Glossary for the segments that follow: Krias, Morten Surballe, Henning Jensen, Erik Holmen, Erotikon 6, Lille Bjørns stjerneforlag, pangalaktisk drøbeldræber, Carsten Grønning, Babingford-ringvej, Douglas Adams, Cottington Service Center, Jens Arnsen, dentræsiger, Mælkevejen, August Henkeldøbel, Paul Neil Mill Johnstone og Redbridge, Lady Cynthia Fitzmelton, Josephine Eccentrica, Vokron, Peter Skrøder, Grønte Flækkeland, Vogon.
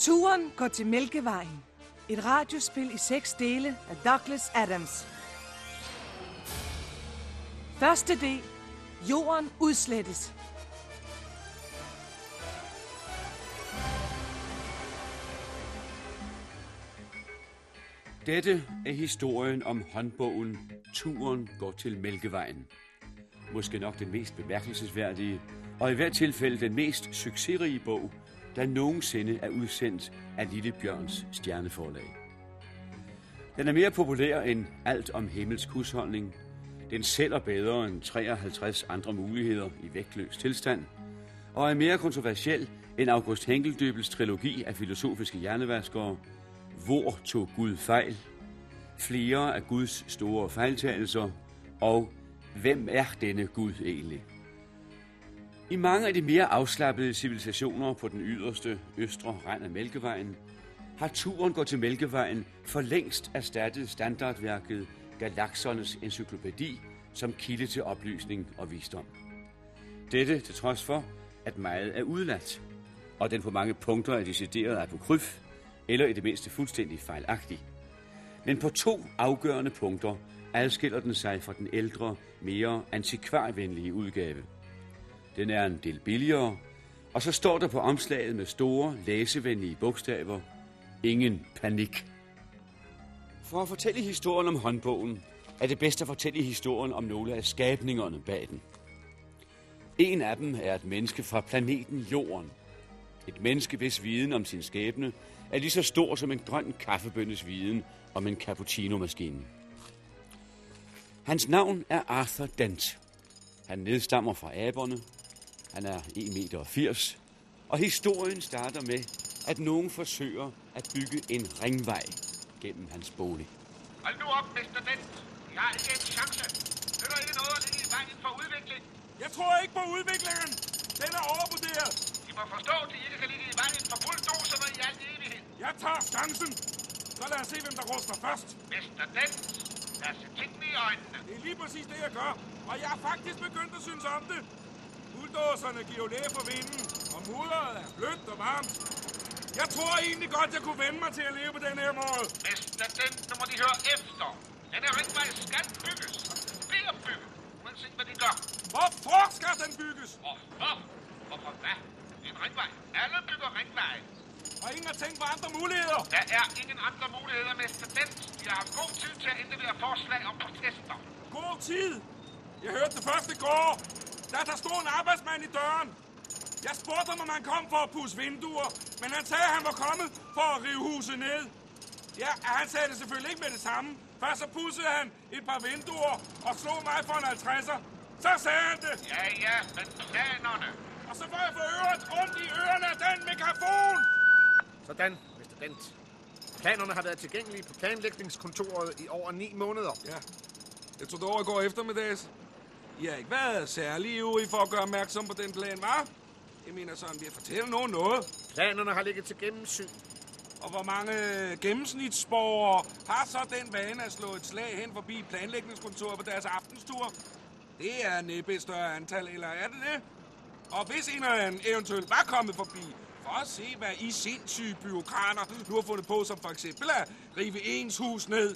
Turen går til Mælkevejen. Et radiospil i 6 dele af Douglas Adams. Første del. Jorden udslettes. Dette er historien om håndbogen Turen går til Mælkevejen. Måske nok den mest bemærkelsesværdige, og i hvert tilfælde den mest succesrige bog, der nogensinde er udsendt af Lille Bjørns stjerneforlag. Den er mere populær end alt om himmels husholdning. Den sælger bedre end 53 andre muligheder i vægtløs tilstand, og er mere kontroversiel end August Henkeldøbels trilogi af filosofiske hjernevaskere, Hvor tog Gud fejl?, Flere af Guds store fejltagelser og Hvem er denne Gud egentlig? I mange af de mere afslappede civilisationer på den yderste østre rand af Mælkevejen har Turen går til Mælkevejen for længst erstattet standardværket Galaxernes Encyklopædi som kilde til oplysning og visdom. Dette til trods for, at meget er udladt, og den på mange punkter er decideret apokryf, eller i det mindste fuldstændig fejlagtig. Men på 2 afgørende punkter adskiller den sig fra den ældre, mere antikvarvenlige udgave. Den er en del billigere, og så står der på omslaget med store, læsevenlige bogstaver: ingen panik. For at fortælle historien om håndbogen, er det bedst at fortælle historien om nogle af skabningerne bag den. En af dem er et menneske fra planeten Jorden. Et menneske, hvis viden om sin skæbne er lige så stor som en grøn kaffebønnes viden om en cappuccino-maskine. Hans navn er Arthur Dent. Han nedstammer fra aberne. Han er 1,80 meter, og historien starter med, at nogen forsøger at bygge en ringvej gennem hans bolig. Hold nu op, Mr. Dent. Jeg har ikke en chance. Det er ikke noget i vejen for udvikling. Jeg tror ikke på udviklingen. Den er overvurderet. I må forstå, at de ikke kan ligge i vejen for bulldozerne i al evighed. Jeg tager chancen. Så lad os se, hvem der ruster først. Mr. Dent, lad os se tingene i øjnene. Det er lige præcis det, jeg gør. Og jeg er faktisk begyndt at synes om det. Bulldozerne giver læge på vinden, og mudderet er blødt og varmt. Jeg tror egentlig godt, jeg kunne vende mig til at leve på den her måde. Mester Dent, nu må de høre efter. Den her ringvej skal bygges. Den bliver bygget, uanset hvad de gør. Hvorfor skal den bygges? Hvorfor? Hvorfor hvad? Det er en ringvej. Alle bygger ringvejen. Og ingen har tænkt på andre muligheder. Der er ingen andre muligheder, Mester Dent. De har haft god tid til at indlevere forslag og protester. God tid? Jeg hørte det første i går. Der stod en arbejdsmand i døren. Jeg spurgte ham, om han kom for at pusse vinduer, men han sagde, at han var kommet for at rive huset ned. Ja, han sagde det selvfølgelig ikke med det samme. Først så pudsede han et par vinduer og slog mig for en 50'er. Så sagde han det. Ja, ja, men planerne. Og så får jeg for øvrigt rundt i ørerne af den mikrofon. Sådan, Mr. Dent. Planerne har været tilgængelige på planlægningskontoret i over 9 måneder. Ja, jeg tog det over i går eftermiddags. I har ikke været særlig ivrige for at gøre opmærksom på den plan, hva'? Jeg mener sådan, vi har fortalt nogen noget. Planerne har ligget til gennemsyn. Og hvor mange gennemsnitsborgere har så den vane at slå et slag hen forbi planlægningskontoret på deres aftenstur? Det er næppe et større antal, eller er det det? Og hvis en eller anden eventuelt var kommet forbi, for at se, hvad I sindssyge byråkrater nu har fundet på, som for eksempel at rive ens hus ned,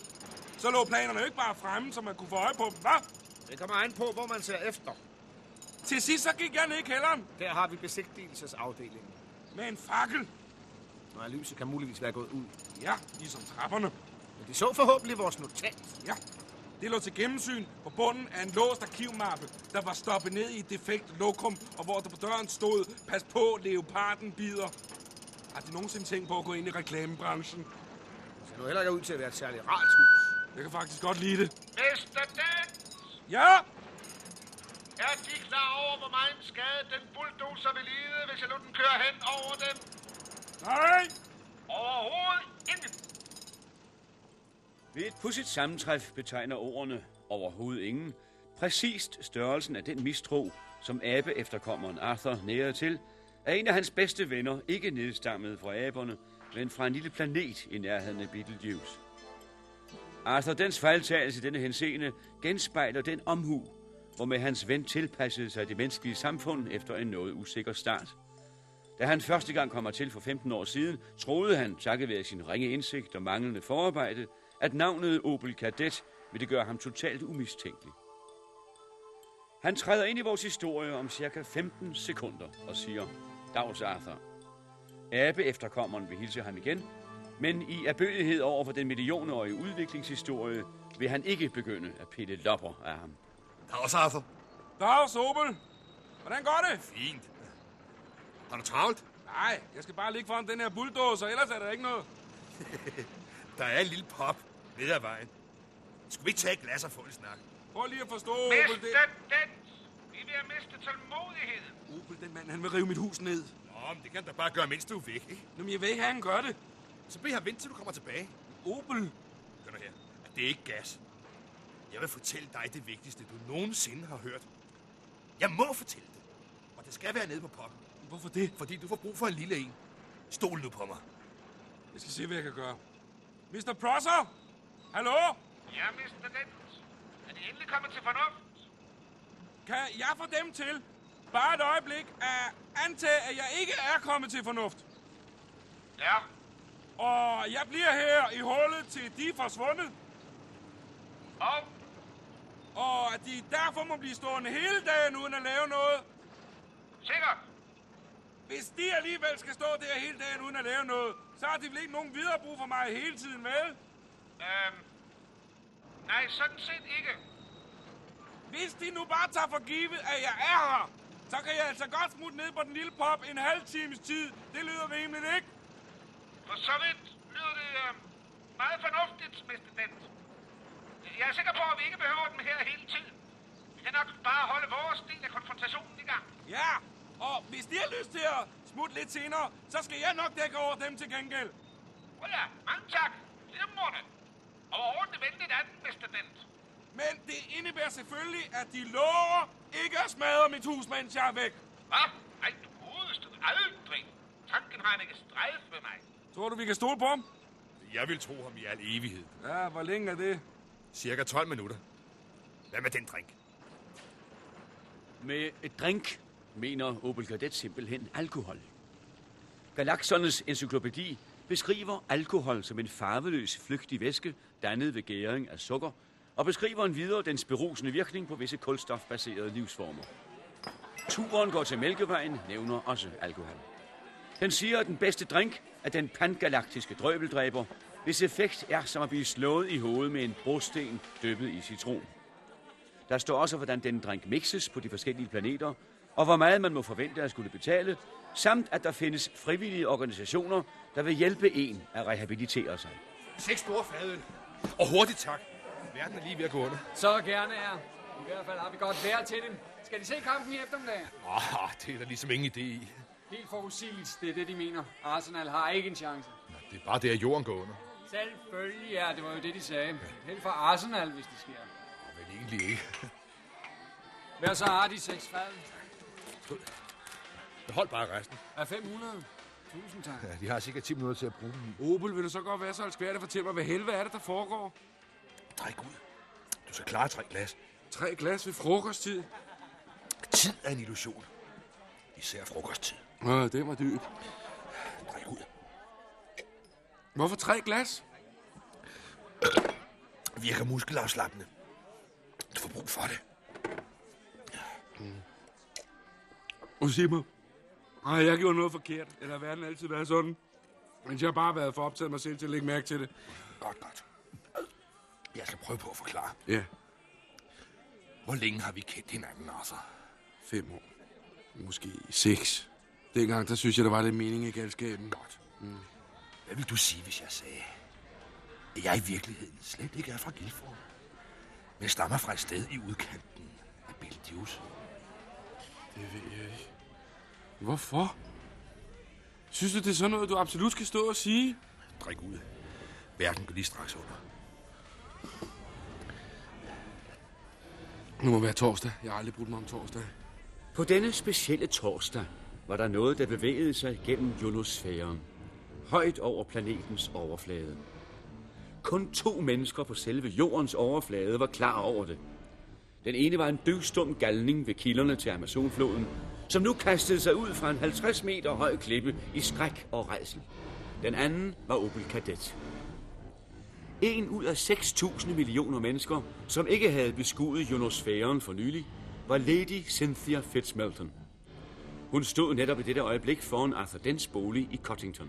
så lå planerne jo ikke bare fremme, så man kunne få øje på dem, hva'? Det kommer an på, hvor man ser efter. Til sidst så gik jeg ned i kælderen. Der har vi besigtigelsesafdelingen. Med en fakkel. Nå, lyset kan muligvis være gået ud. Ja, ligesom trapperne. Men de så forhåbentlig vores notat. Ja, det lå til gennemsyn på bunden af en låst arkivmappe, der var stoppet ned i et defekt lokum, og hvor der på døren stod: pas på, leoparden bider. Har de nogensinde tænkt på at gå ind i reklamebranchen? Det skal jo heller ikke ud til at være et særligt rart hus. Jeg kan faktisk godt lide det. Mr. Dent! Ja? Er de klar over, hvor meget skade den bulldozer vil lide, hvis jeg nu den kører hen over dem? Nej! Overhovedet ingen! Ved et pudsigt sammentræf betegner ordene overhovedet ingen præcist størrelsen af den mistro, som abe-efterkommeren Arthur nærer til, er en af hans bedste venner, ikke nedstammet fra aberne, men fra en lille planet i nærheden af Betelgeuse. Arthur Dents fejltagelse i denne henseende genspejler den omhu, hvormed hans ven tilpassede sig det menneskelige samfund efter en noget usikker start. Da han første gang kom hertil for 15 år siden, troede han, takket være sin ringe indsigt og manglende forarbejde, at navnet Opel Cadet ville gøre ham totalt umistænkelig. Han træder ind i vores historie om cirka 15 sekunder og siger, Dags Arthur. Abe efterkommeren vil hilse ham igen, men i erbødighed over for den millionårige udviklingshistorie vil han ikke begynde at pille lopper af ham. Dags Arthur. Dags Opel. Hvordan går det? Fint. Har du travlt? Nej, jeg skal bare ligge foran den her bulldozer, ellers er der ikke noget. Der er en lille pop ved af vejen. Skal vi ikke tage et glas og få en snak? Prøv lige at forstå, Opel, det... Mr. Dent! Vi vil have mistet tålmodigheden. Opel, den mand, han vil rive mit hus ned. Nå, men det kan da bare gøre, mens du er væk, ikke? Jamen, jeg ved ikke, han gør det. Så bliver jeg vente, til du kommer tilbage. Opel! Hør nu her, at det er ikke gas. Jeg vil fortælle dig det vigtigste, du nogensinde har hørt. Jeg må fortælle det. Og det skal være nede på poppen. Hvorfor det? Fordi du får brug for en lille en. Stol nu på mig. Jeg skal se, hvad jeg kan gøre. Mr. Prosser! Hallo? Ja, Mr. Dent. Er det endelig kommet til fornuft? Kan jeg få dem til, bare et øjeblik, at antage, at jeg ikke er kommet til fornuft? Ja. Og jeg bliver her i hullet, til de er forsvundet. Og at de derfor må blive stående hele dagen, uden at lave noget. Sikkert. Hvis de alligevel skal stå der hele dagen uden at lave noget, så har de vel ikke nogen videre brug for mig hele tiden, vel? Nej, sådan set ikke. Hvis de nu bare tager for givet, at jeg er her, så kan jeg altså godt smutte ned på den lille pop en halv times tid. Det lyder rimeligt, ikke? For så vidt lyder det meget fornuftigt, Mr. Dent. Jeg er sikker på, at vi ikke behøver dem her hele tiden. Vi kan nok bare holde vores del af konfrontationen i gang. Ja! Og hvis de har lyst til at smutte lidt senere, så skal jeg nok dække over dem til gengæld. Åh ja, mange tak. Lille Morten. Og overordnet venligt af den, Mr. Dent. Men det indebærer selvfølgelig, at de lover ikke at smadre mit hus, mens jeg er væk. Hvad? Ej, du godeste aldrig. Tanken har han ikke strejfet med mig. Tror du, vi kan stole på ham? Jeg vil tro ham i al evighed. Ja, hvor længe er det? Cirka 12 minutter. Hvad med den drink? Med et drink? Mener Opel Cadet simpelthen alkohol. Galaxernes Encyklopædi beskriver alkohol som en farveløs, flygtig væske, dannet ved gæring af sukker, og beskriver endvidere dens berusende virkning på visse kulstofbaserede livsformer. Turen går til Mælkevejen nævner også alkohol. Den siger, at den bedste drink er den pangalaktiske drøbeldræber, hvis effekt er som at blive slået i hovedet med en brosten dyppet i citron. Der står også, hvordan den drink mixes på de forskellige planeter, og hvor meget man må forvente at skulle betale, samt at der findes frivillige organisationer, der vil hjælpe en at rehabilitere sig. 6 store fadøl. Og hurtigt tak. Verden er lige ved at gå under. Så gerne er. I hvert fald har vi godt vejr til dem. Skal de se kampen i eftermiddag? Det er der ligesom ingen idé i. Helt forudsigt, det er det, de mener. Arsenal har ikke en chance. Nå, det er bare det, at jorden går under. Selvfølgelig, ja. Det var jo det, de sagde. Ja. Helt for Arsenal, hvis det sker. Nå, vel egentlig ikke. Hvad så har de 6 fadøl? Hold bare resten. 500? 1000 tak. Ja, de har sikkert 10 minutter til at bruge dem. Opel, vil du så godt være så halskværdig og fortælle mig, hvad helvede er det, der foregår? Drik ud. Du skal klare 3 glas. 3 glas ved frokosttid? Tid er en illusion. Især frokosttid. Nå, det var dybt. Drik ud. Hvorfor 3 glas? Virker muskelafslappende. Du får brug for det. Og sig mig, har jeg gjort noget forkert, eller har verden altid været sådan? Men jeg har bare været for optaget mig selv til at lægge mærke til det. Godt. Jeg skal prøve på at forklare. Ja. Hvor længe har vi kendt hinanden, altså? 5 år. Måske 6. Dengang, der synes jeg, der var lidt mening i galskaben. Godt. Mm. Hvad vil du sige, hvis jeg sagde, at jeg i virkeligheden slet ikke er fra Guildford, men stammer fra et sted i udkanten af Betelgeuse? Det ved jeg ikke. Hvorfor? Synes du, det er sådan noget, du absolut skal stå og sige? Drik ud. Verden går lige straks under. Nu må være torsdag. Jeg har aldrig brugt mig om torsdag. På denne specielle torsdag var der noget, der bevægede sig gennem ionosfæren. Højt over planetens overflade. Kun 2 mennesker på selve jordens overflade var klar over det. Den ene var en dødstum galning ved kilderne til Amazonfloden, som nu kastede sig ud fra en 50 meter høj klippe i skræk og rædsel. Den anden var Opel Cadet. En ud af 6.000 millioner mennesker, som ikke havde beskuet ionosfæren for nylig, var Lady Cynthia Fitzmelton. Hun stod netop i dette øjeblik foran Arthur Dents bolig i Cottington.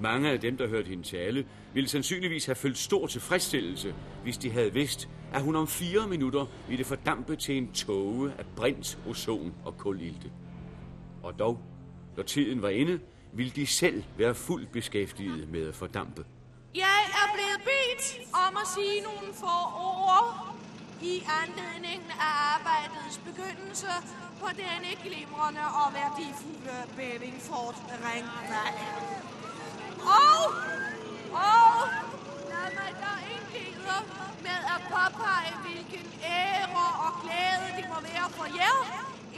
Mange af dem, der hørte hende tale, ville sandsynligvis have følt stor tilfredsstillelse, hvis de havde vidst, at hun om 4 minutter ville fordampe til en tåge af brint, ozon og kulilte. Og dog, når tiden var inde, ville de selv være fuldt beskæftiget med at fordampe. Jeg er blevet bedt om at sige nogle få ord i anledningen af arbejdets begyndelse på denne glimrende og værdifulde Babingford-ringvej. Og lad mig da indlede med at påpege, hvilken ære og glæde det må være for jer,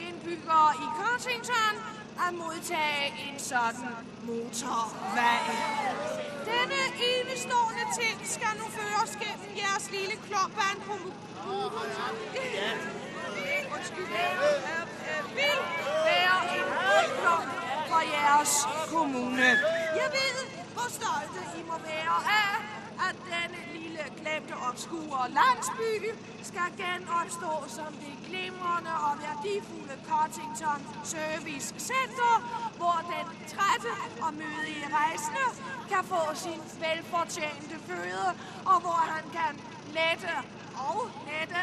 indbyggere i Cottington, at modtage en sådan motorvej. Denne enestående ting skal nu føres gennem jeres lille klopband på vil være en udblom for jeres kommune. Jeg ved, hvor stolte I må være af, at denne lille glemte obskure landsby skal genopstå som det glimrende og værdifulde Cottington Service Center, hvor den trætte og mødige rejsende kan få sin velfortjente føde, og hvor han kan lette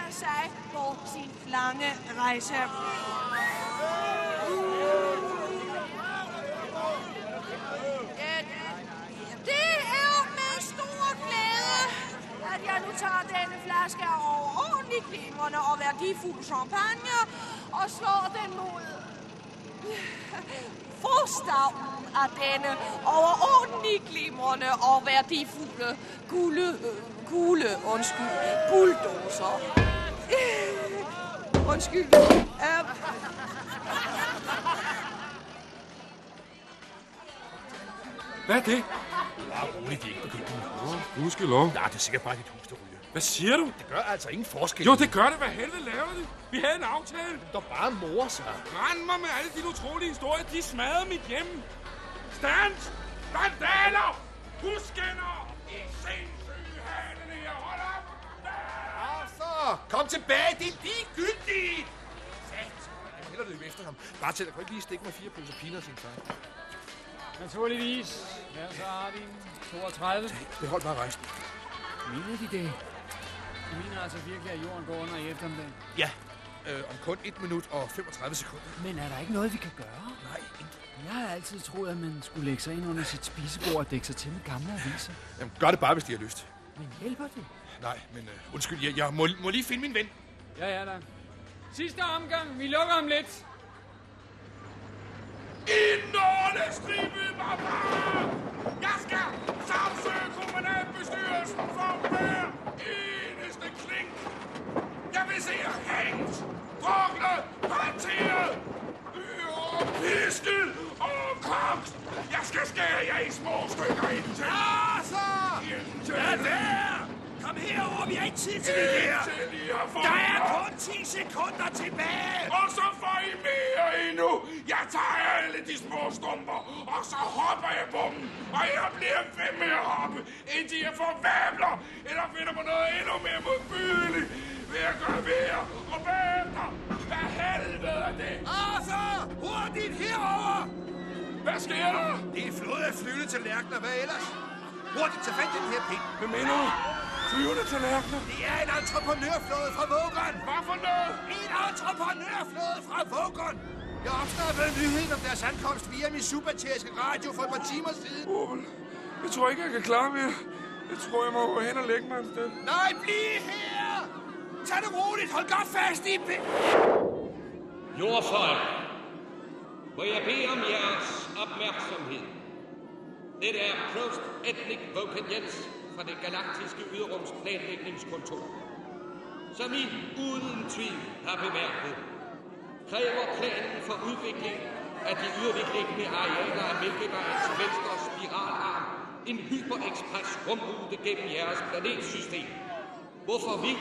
sig på sin lange rejse. Det er med stor glæde, at jeg nu tager denne flaske af overordentlig glimrende og værdifuld champagne og slår den mod forstavnen af denne overordentlig glimrende og værdifulde bulldozer. Undskyld. Hvad er det? Ja, roligt, det er ikke begyndt nu. Gudskelov. Nej, det er sikkert bare dit hus, der ryger. Hvad siger du? Det gør altså ingen forskel. Jo, det gør det. Hvad helvede laver det? Vi havde en aftale. Det var bare mor, så. Rand mig med alle dine utrolige historier. De smadrede mit hjem. Stans! Vandaler! Huskænder! I sindssyge halene, jeg holder op! Altså, kom tilbage, det er ligegyldigt! Sats! Jeg hælder det jo efter ham. Bare til, der kan ikke lige stikke mig 4 pølser peanuts i en fang. Naturligvis. Her så har vi 32. Det holdt bare rejsen. Mener de det? De mener altså virkelig, at jorden går under i eftermiddag? Ja. Om kun 1 minut og 35 sekunder. Men er der ikke noget, vi kan gøre? Nej, ikke. Jeg har altid troet, at man skulle lægge sig ind under sit spisebord og dække sig til med gamle aviser. Jamen, gør det bare, hvis de har lyst. Men hjælper det? Nej, men undskyld, jeg må lige finde min ven. Ja, da. Sidste omgang. Vi lukker om lidt. Indåndestribet mig bare! Jeg skal sagsøge kommunalbestyrelsen for hver eneste klink! Jeg vil se jer hængt, druklet, parteret, pisket og kogt! Jeg skal skære jer i små stykker indtil! Ja, så! Indtil! Ja, der! Kom herover, vi har ikke tid til det her! Der er kun 10 sekunder tilbage! Og så får I mere endnu! Jeg tager alle de små stumper, og så hopper jeg på dem! Og jeg bliver ved med at hoppe, indtil jeg får vabler, eller finder på noget endnu mere modbydeligt ved at gøre mere og bagefter! Hvad helvede er det? Og så hurtigt herover! Hvad sker der? Det er flod af flyvende tallerkener, hvad ellers? Hurtigt, tag fat i den her pind! Hvem er nu? Flyvende tallerkener? Det er en entreprenørflåde fra Vogon! Hvad for noget? En entreprenørflåde fra Vogon! Jeg opsnappede nyheden om deres ankomst via min subateriske radio for et par timer siden. Jeg tror ikke, jeg kan klare mere. Jeg tror, jeg må gå hen og lægge mig et sted. Nej, bliv her! Tag det roligt! Hold godt fast i Jordfolk, må jeg bede om jeres opmærksomhed. Dette er Prost Ethnic Vogon Jens fra det galaktiske udrumsplanlægningskontor, som I uden tvivl har bemærket, kræver planen for udvikling af de udviklende arealer af Mælkevejens venstre spiralarm en hyperexpress rumrute gennem jeres planetsystem, hvorfor vi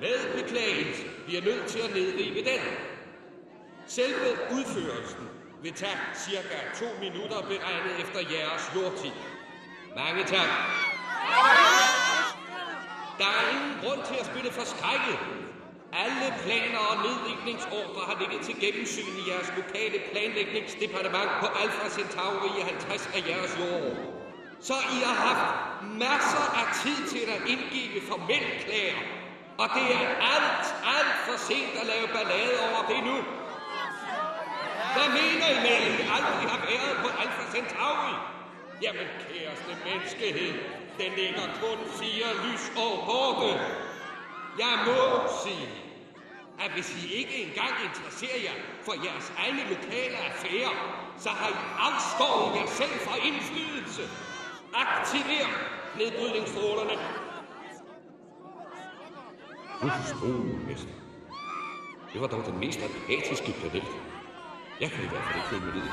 med beklagelse bliver nødt til at nedrive den. Selve udførelsen vil tage cirka 2 minutter beregnet efter jeres jordtid. Mange tak. Der er ingen grund til at spille forskrækket. Alle planer og nedlægningsordre har ligget til gennemsyn i jeres lokale planlægningsdepartement på Alfa Centauri i 50 af jeres jordår. Så I har haft masser af tid til at indgive formelle klager. Og det er alt for sent at lave ballade over det nu. Hvad mener I med, at I aldrig har været på Alfa Centauri? Jamen, kæreste menneskehed, den ligger kun 4 lysår borte. Jeg må sige, at hvis I ikke engang interesserer jer for jeres egne lokale affærer, så har I afskåret jer selv fra indflydelse. Aktiver nedbrydningsstrålerne. Husbogmester. Det var dog den mest apatiske planet. Jeg kan i hvert fald ikke følge med det.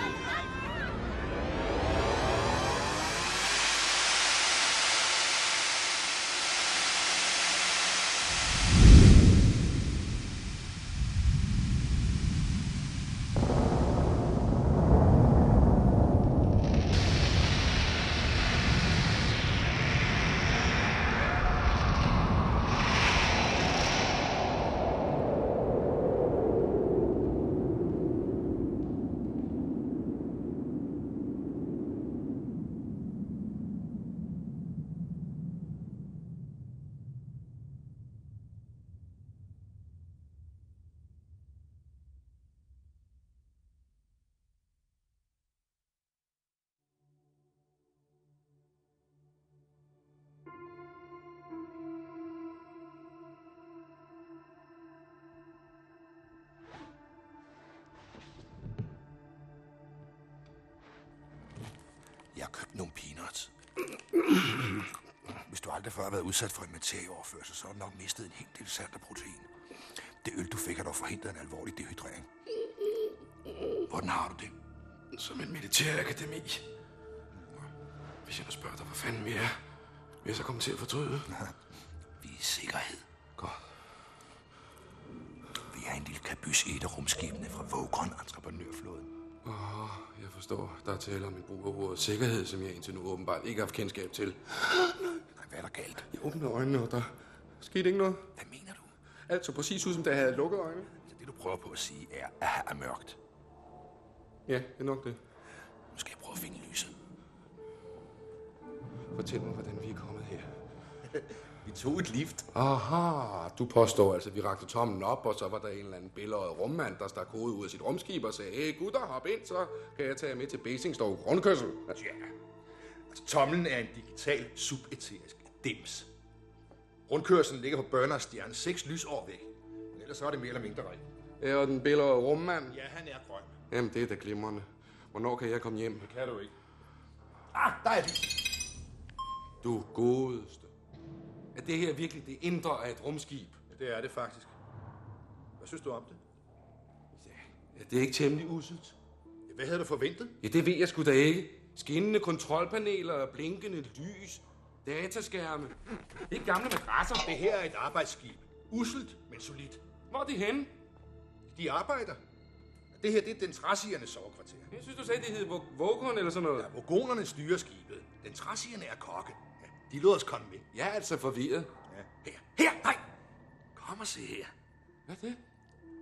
Jeg har købt nogle peanuts. Hvis du aldrig før har været udsat for en meteoroverførsel, så har du nok mistet en hel del salt og protein. Det øl, du fik, har dog forhindret en alvorlig dehydrering. Hvordan har du det? Som en militærakademi. Hvis jeg nu spørger dig, hvor fanden vi er, vil jeg så komme til at fortryde? Ja, vi er i sikkerhed. Godt. Vi er en lille kabys i et af rumskibene fra Vokron, entreprenørflåden. Jeg forstår. Der er tale om en brug af ordet sikkerhed, som jeg indtil nu åbenbart ikke har haft kendskab til. Nej, hvad er der galt? Jeg åbnede øjnene, og der skete ikke noget. Hvad mener du? Altså præcis ud som da jeg havde lukket øjnene. Så det du prøver på at sige er, at her er mørkt. Ja, det er nok det. Nu skal jeg prøve at finde lyset. Fortæl mig, hvordan vi er kommet her. Vi tog et lift. Aha, du påstår altså, at vi rakte tommen op, og så var der en eller anden billøjet rummand, der stak hovedet ud af sit rumskib og sagde, hey gutter, hop ind, så kan jeg tage med til Basingstow Grundkørsel. Altså, ja, altså tommen er en digital subeterisk dims. Rundkørselen ligger på Bernards stjerne 6 lysår væk, men ellers så er det mere eller mindre rigtigt. Ja, og den billøjet rummand? Ja, han er grøn. Jamen, det er da glimrende. Hvornår kan jeg komme hjem? Det kan du ikke. Ah, der er det. Du godeste. Er det her virkelig det indre af et rumskib? Ja, det er det faktisk. Hvad synes du om det? Ja, det er ikke temmelig usselt. Ja, hvad havde du forventet? Ja, det ved jeg sgu da ikke. Skinnende kontrolpaneler, blinkende lys, dataskærme. Det er gamle madrasser. Det her er et arbejdsskib. Usselt, men solidt. Hvor er de henne? De arbejder. Det her, det er den træsiernes sovekvarter. Jeg synes, du sagde, det hed Vogon eller sådan noget. Ja, Vogonerne styrer skibet. Den træsierne er kokke. De lod os komme med. Jeg er altså forvirret. Ja. Her! Nej! Kom og se her. Hvad er det?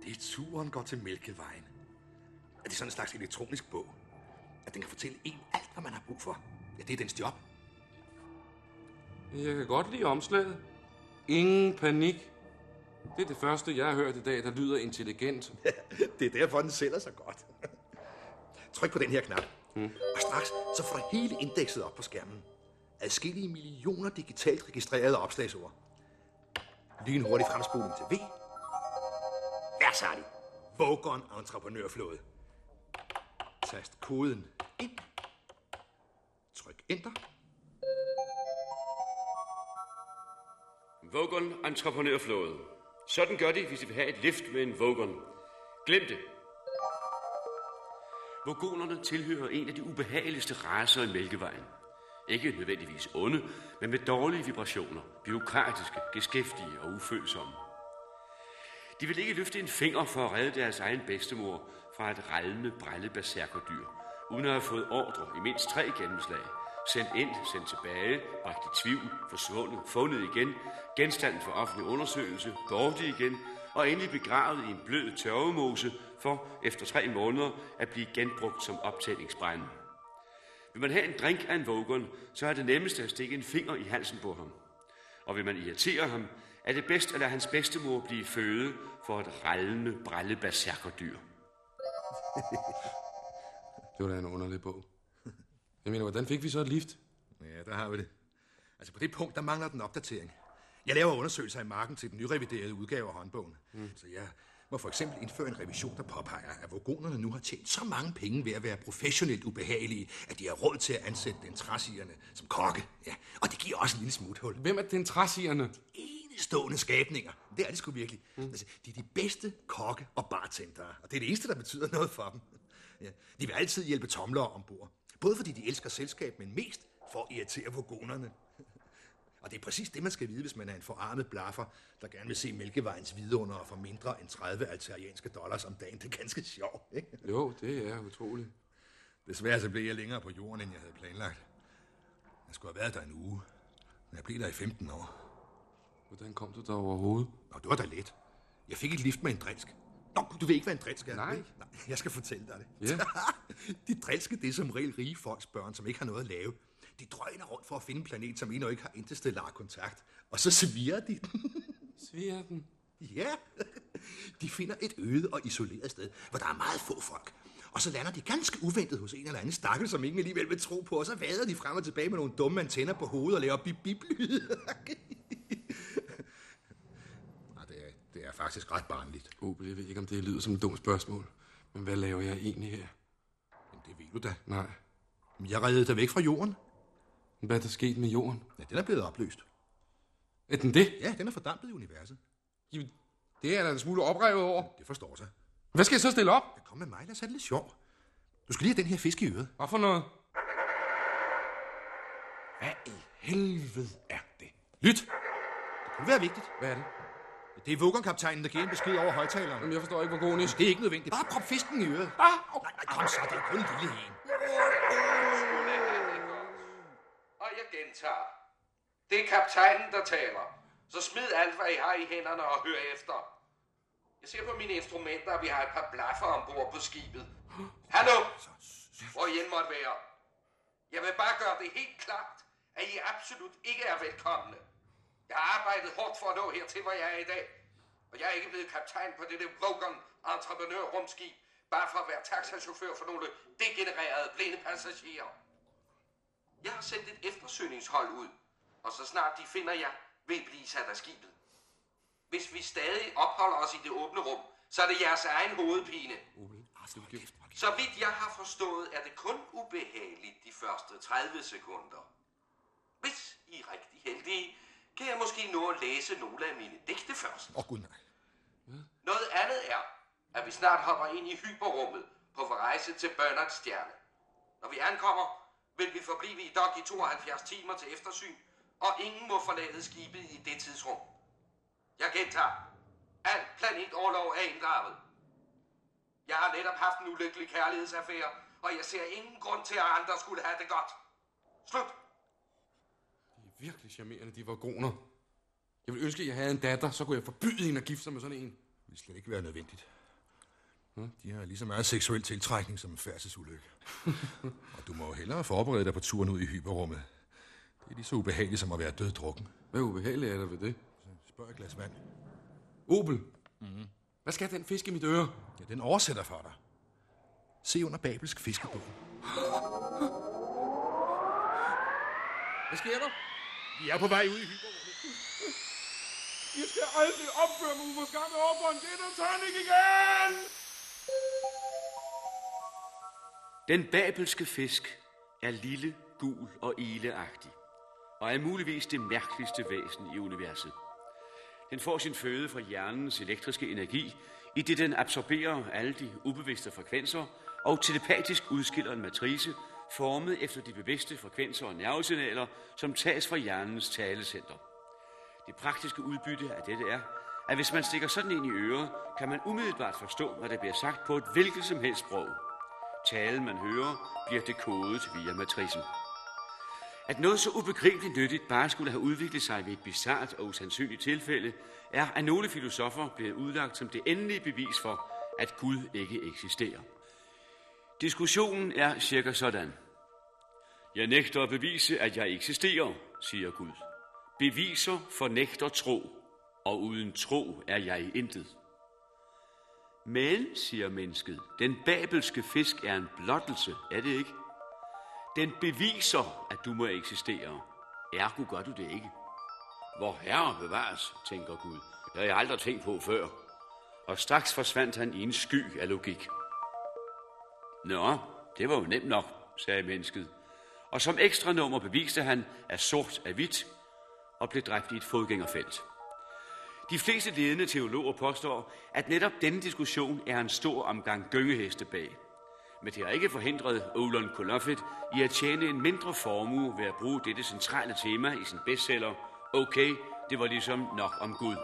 Det er turen går til Mælkevejen. Er det sådan en slags elektronisk bog? At den kan fortælle en alt, hvad man har brug for. Ja, det er dens job. Jeg kan godt lide omslaget. Ingen panik. Det er det første, jeg har hørt i dag, der lyder intelligent. Det er derfor, den sælger sig godt. Tryk på den her knap. Og straks så får du hele indekset op på skærmen. Adskillige millioner digitalt registrerede opslagsord. Lynhurtig fremspoling til V. Vær særlig. Vogon entreprenørflåde. Tast koden ind. Tryk enter. Vogon entreprenørflåde. Sådan gør de, hvis I vil have et lift med en Vogon. Glem det. Vogonerne tilhører en af de ubehageligste racer i Mælkevejen. Ikke nødvendigvis onde, men med dårlige vibrationer, bureaukratiske, geskæftige og ufølsomme. De ville ikke løfte en finger for at redde deres egen bedstemor fra et rallende, brælde berserkerdyr, uden at have fået ordre i mindst 3 gennemslag. Sendt ind, sendt tilbage, bragt i tvivl, forsvundet, fundet igen, genstand for offentlig undersøgelse, borte igen, og endelig begravet i en blød tørvemose for efter 3 måneder at blive genbrugt som optændingsbrænde. Vil man have en drink af en Vogon, så er det nemmest at stikke en finger i halsen på ham. Og vil man irritere ham, er det bedst at lade hans bedstemor blive føde for et rallende, brælde berserkerdyr. Det var da en underlig bog. Jeg mener, hvordan fik vi så et lift? Ja, der har vi det. Altså på det punkt, der mangler den opdatering. Jeg laver undersøgelser i marken til den nyreviderede udgave af håndbogen. Så jeg må for eksempel indføre en revision, der påpeger, at vogonerne nu har tjent så mange penge ved at være professionelt ubehagelige, at de har råd til at ansætte dentræsigerne som kokke. Ja, og det giver også en lille smuthul. Hvem er dentræsigerne? Enestående skabninger. Det er det sgu virkelig. Altså, de er de bedste kokke og bartendere, og det er det eneste, der betyder noget for dem. Ja. De vil altid hjælpe tomlere ombord. Både fordi de elsker selskab, men mest for at irritere vogonerne. Og det er præcis det, man skal vide, hvis man er en forarmet blaffer, der gerne vil se Mælkevejens vidunder for mindre end 30 algerianske dollars om dagen. Det er ganske sjovt, ikke? Jo, det er utroligt. Desværre så blev jeg længere på jorden, end jeg havde planlagt. Jeg skulle have været der en uge, men jeg blev der i 15 år. Hvordan kom du der overhovedet? Nå, det var da let. Jeg fik et lift med en drilsk. Nå, du vil ikke være en drilsk, er nej. Nej, jeg skal fortælle dig det. Yeah. De drilske, det er som regel rige folks børn, som ikke har noget at lave. De drøner rundt for at finde en planet, som endnu ikke har interstellar kontakt. Og så sviger de den. Sviger den? Ja. De finder et øde og isoleret sted, hvor der er meget få folk. Og så lander de ganske uventet hos en eller anden stakkel, som ingen alligevel vil tro på. Og så vader de frem og tilbage med nogle dumme antenner på hovedet og laver bip-bip-lyde. Det er faktisk ret barnligt. Jeg ved ikke, om det lyder som et dumt spørgsmål. Men hvad laver jeg egentlig her? Jamen, det ved du da. Nej. Men jeg reddede dig væk fra jorden. Hvad er der sket med jorden? Ja, den er blevet opløst. Er den det? Ja, den er fordampet i universet. Jamen, det er der en smule oprevet over. Det forstår sig. Hvad skal jeg så stille op? Ja, kom med mig, lad os have det lidt sjov. Du skal lige have den her fisk i øret. Hvad for noget? Hvad i helvede er det? Lyt! Det kunne være vigtigt. Hvad er det? Det er Vogon-kaptajnen, der giver en besked over højtaleren. Jamen, jeg forstår ikke, hvor god det er. Det er ikke nødvendigt. Bare prop fisken i øret. Nej, kom så, det er kun en lille en. Og jeg gentager. Det er kaptajnen, der taler. Så smid alt, hvad I har i hænderne og hør efter. Jeg ser på mine instrumenter, at vi har et par blaffer ombord på skibet. Hallo? Hvor I end måtte være. Jeg vil bare gøre det helt klart, at I absolut ikke er velkomne. Jeg har arbejdet hårdt for at nå hertil, hvor jeg er i dag. Og jeg er ikke blevet kaptajn på dette Vogon entreprenør-rumskib, bare for at være taxachauffør for nogle degenererede blinde passagerer. Jeg har sendt et eftersøgningshold ud, og så snart de finder jer, vil I blive sat af skibet. Hvis vi stadig opholder os i det åbne rum, så er det jeres egen hovedpine. Så vidt jeg har forstået, er det kun ubehageligt de første 30 sekunder. Hvis I er rigtig heldige, kan jeg måske nå at læse nogle af mine digte først. Gud nej. Noget andet er, at vi snart hopper ind i hyperrummet på rejse til Bernards stjerne. Når vi ankommer, vil vi forblive i dok i 72 timer til eftersyn, og ingen må forlade skibet i det tidsrum. Jeg gentager. Alt planetoverlov er inddraget. Jeg har netop haft en ulykkelig kærlighedsaffære, og jeg ser ingen grund til, at andre skulle have det godt. Slut. Virkelig charmerende, de vogoner. Jeg ville ønske, at jeg havde en datter, så kunne jeg forbyde hende at gifte sig med sådan en. Det ville slet ikke være nødvendigt. De har lige så meget seksuel tiltrækning som en færdselsulykke. Og du må jo hellere forberede dig på turen ud i hyperrummet. Det er lige så ubehageligt som at være døddrukken. Hvad ubehageligt er der ved det? Spørg et glas vand. Opel, hvad skal den fisk i mit øre? Ja, den oversætter for dig. Se under babelsk fiskebog. Hvad sker der? Vi er på vej ud i hyperrummet. Jeg skal aldrig opføre mig uforskammet over for en dinnertørning igen! Den babelske fisk er lille, gul og ileagtig, og er muligvis det mærkeligste væsen i universet. Den får sin føde fra hjernens elektriske energi, i det den absorberer alle de ubevidste frekvenser og telepatisk udskiller en matrice, formet efter de bevidste frekvenser og nervesignaler, som tages fra hjernens talecenter. Det praktiske udbytte af dette er, at hvis man stikker sådan ind i øret, kan man umiddelbart forstå, hvad der bliver sagt på et hvilket som helst sprog. Talen, man hører, bliver dekodet via matricen. At noget så ubegribeligt nyttigt bare skulle have udviklet sig ved et bizart og usandsynligt tilfælde, er af nogle filosofer blevet udlagt som det endelige bevis for, at Gud ikke eksisterer. Diskussionen er cirka sådan. Jeg nægter at bevise, at jeg eksisterer, siger Gud. Beviser fornægter tro, og uden tro er jeg intet. Men, siger mennesket, den babelske fisk er en blottelse, er det ikke? Den beviser, at du må eksistere. Ergo gør du det ikke. Vor Herre bevares, tænker Gud. Det har jeg aldrig tænkt på før. Og straks forsvandt han i en sky af logik. Nå, det var jo nemt nok, sagde mennesket. Og som ekstra nummer beviste han, at sort er hvidt, og blev dræbt i et fodgængerfelt. De fleste ledende teologer påstår, at netop denne diskussion er en stor omgang gyngeheste bag. Men det har ikke forhindret Olon Koloffet i at tjene en mindre formue ved at bruge dette centrale tema i sin bestseller. Okay, det var ligesom nok om Gud.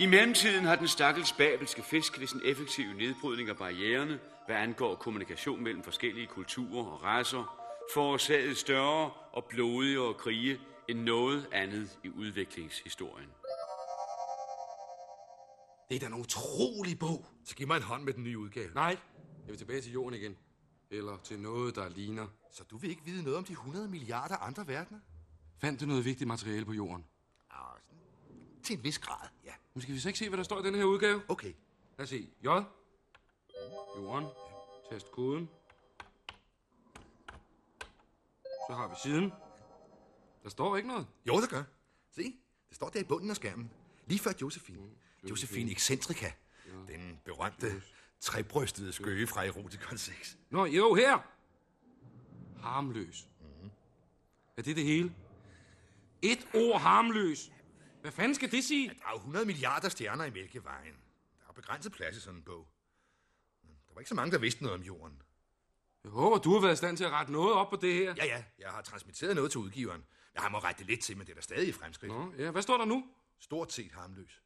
I mellemtiden har den stakkels babelske fisk ved sin effektive nedbrydning af barriererne, hvad angår kommunikation mellem forskellige kulturer og racer, forårsaget større og blodigere krige end noget andet i udviklingshistorien. Det er da en utrolig bog. Så giv mig en hånd med den nye udgave. Nej. Jeg vil tilbage til jorden igen. Eller til noget, der ligner. Så du vil ikke vide noget om de 100 milliarder andre verdener? Fandt du noget vigtigt materiale på jorden? Til en vis grad, ja. Nu skal vi så ikke se, hvad der står i den her udgave? Okay. Lad os se. J. Jorden. Tast koden. Så har vi siden. Der står ikke noget. Jo, der gør. Se, det står der i bunden af skærmen. Lige før Josephine. Josephine Eccentrica. Ja. Den berømte, trebrystede skøge fra Erotikon 6. Nå, jo, her! Harmløs. Mm-hmm. Er det det hele? Et ord harmløs. Hvad fanden skal det sige? Ja, der er 100 milliarder stjerner i Mælkevejen. Der er begrænset plads i sådan en bog. Der var ikke så mange, der vidste noget om jorden. Jeg håber, du har været i stand til at rette noget op på det her. Ja. Jeg har transmitteret noget til udgiveren. Jeg må rette det lidt til, men det er der stadig i fremskridt. Nå, ja. Hvad står der nu? Stort set harmløs.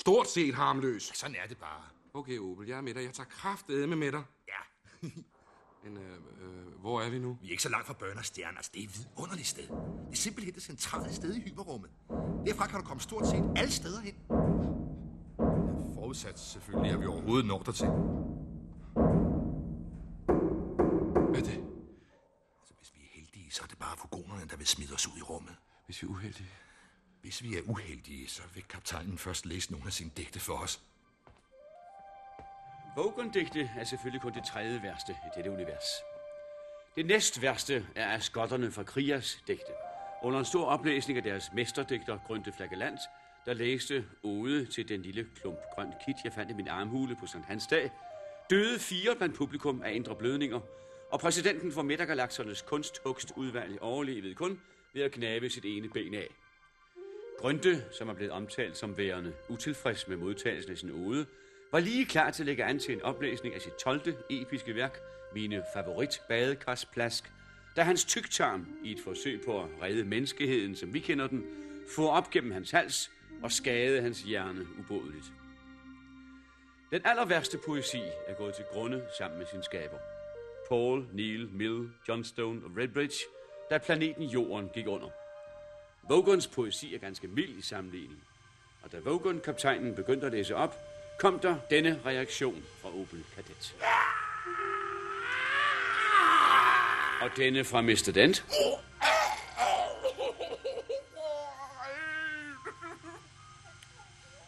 Stort set harmløs? Ja, sådan er det bare. Okay, Opel, jeg er med dig. Jeg tager kraftedeme med dig. Ja. Men hvor er vi nu? Vi er ikke så langt fra Bernards stjerne. Altså, det er et vidunderligt sted. Det er simpelthen det centrale sted i hyperrummet. Derfra kan du komme stort set alle steder hen. Forudsat selvfølgelig, at vi overhovedet når dertil. Hvad er det? Altså, hvis vi er heldige, så er det bare vogonerne, der vil smide os ud i rummet. Hvis vi er uheldige? Hvis vi er uheldige, så vil kaptajnen først læse nogle af sine digte for os. Vogon-digte er selvfølgelig kun det tredje værste i dette univers. Det næst værste er af skotterne fra Krias digte, under en stor oplæsning af deres mesterdigter Grønte Flækkeland, der læste ode til den lille klump grøn kit, jeg fandt i min armhule på Sankt Hans dag, døde 4 blandt publikum af indre blødninger, og præsidenten for Midtergalaksernes kunsthugstudvalg overlevede kun ved at knave sit ene ben af. Grønte, som er blevet omtalt som værende utilfreds med modtagelsen af sin ode, var lige klar til at lægge an til en oplæsning af sit 12. episke værk, Mine favoritbadekarplask, da hans tyktarm, i et forsøg på at redde menneskeheden, som vi kender den, for op gennem hans hals og skadede hans hjerne ubådeligt. Den aller værste poesi er gået til grunde sammen med sin skaber, Paul Neil Mill Johnstone og Redbridge, da planeten Jorden gik under. Vogons poesi er ganske mild i sammenligning, og da Vogon-kaptajnen begyndte at læse op, kom der denne reaktion fra Opel Cadet. Og denne fra Mr. Dent.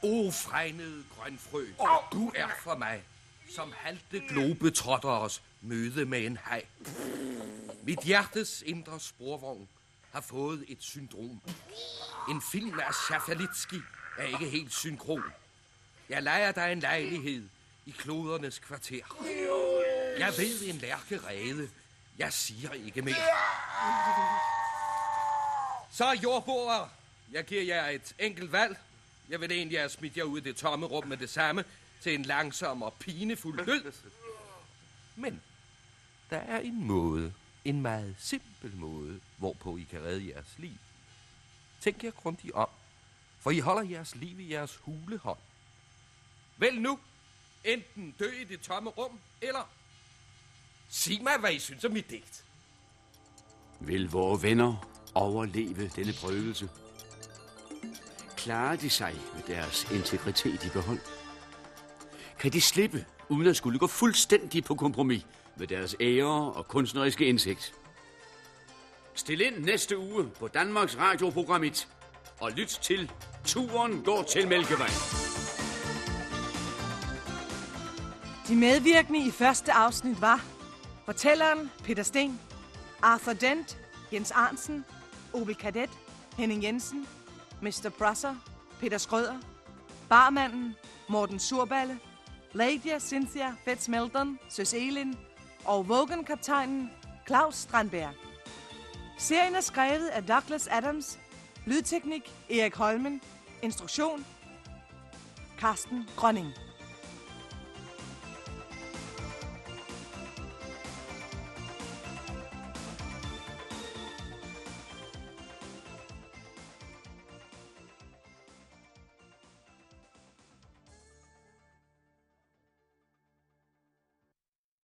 O fregnede grønfrø, du er for mig, som halte globetrotteres møde med en haj. Mit hjertes indre sporvogn har fået et syndrom. En film af Schafalitski er ikke helt synkron. Jeg lejer dig en lejlighed i klodernes kvarter. Jeg ved en lærkerede. Jeg siger ikke mere. Så jordboer, jeg giver jer et enkelt valg. Jeg vil egentlig have smidt jer ud i det tomme rum med det samme til en langsom og pinefuld død. Men der er en måde, en meget simpel måde, hvorpå I kan redde jeres liv. Tænk jer grundigt om. for I holder jeres liv i jeres hulehånd. Vel nu, enten dø i det tomme rum, eller sig mig, hvad I synes om mit digt. Vil vore venner overleve denne prøvelse? Klarer de sig med deres integritet i behold? Kan de slippe, uden at skulle gå fuldstændig på kompromis med deres ære og kunstneriske indsigt? Stil ind næste uge på Danmarks Radioprogram 1 og lyt til Turen går til Mælkevejen. De medvirkende i første afsnit var fortælleren Peter Sten, Arthur Dent, Jens Arnsen, Opel Cadet, Henning Jensen, Mr. Prosser, Peter Skrøder, barmanden Morten Surballe, Lady Cynthia Fitzmelton, Søs Elin og Vogon-kaptajnen Claus Strandberg. Serien er skrevet af Douglas Adams, lydteknik Erik Holmen, instruktion Carsten Grønning.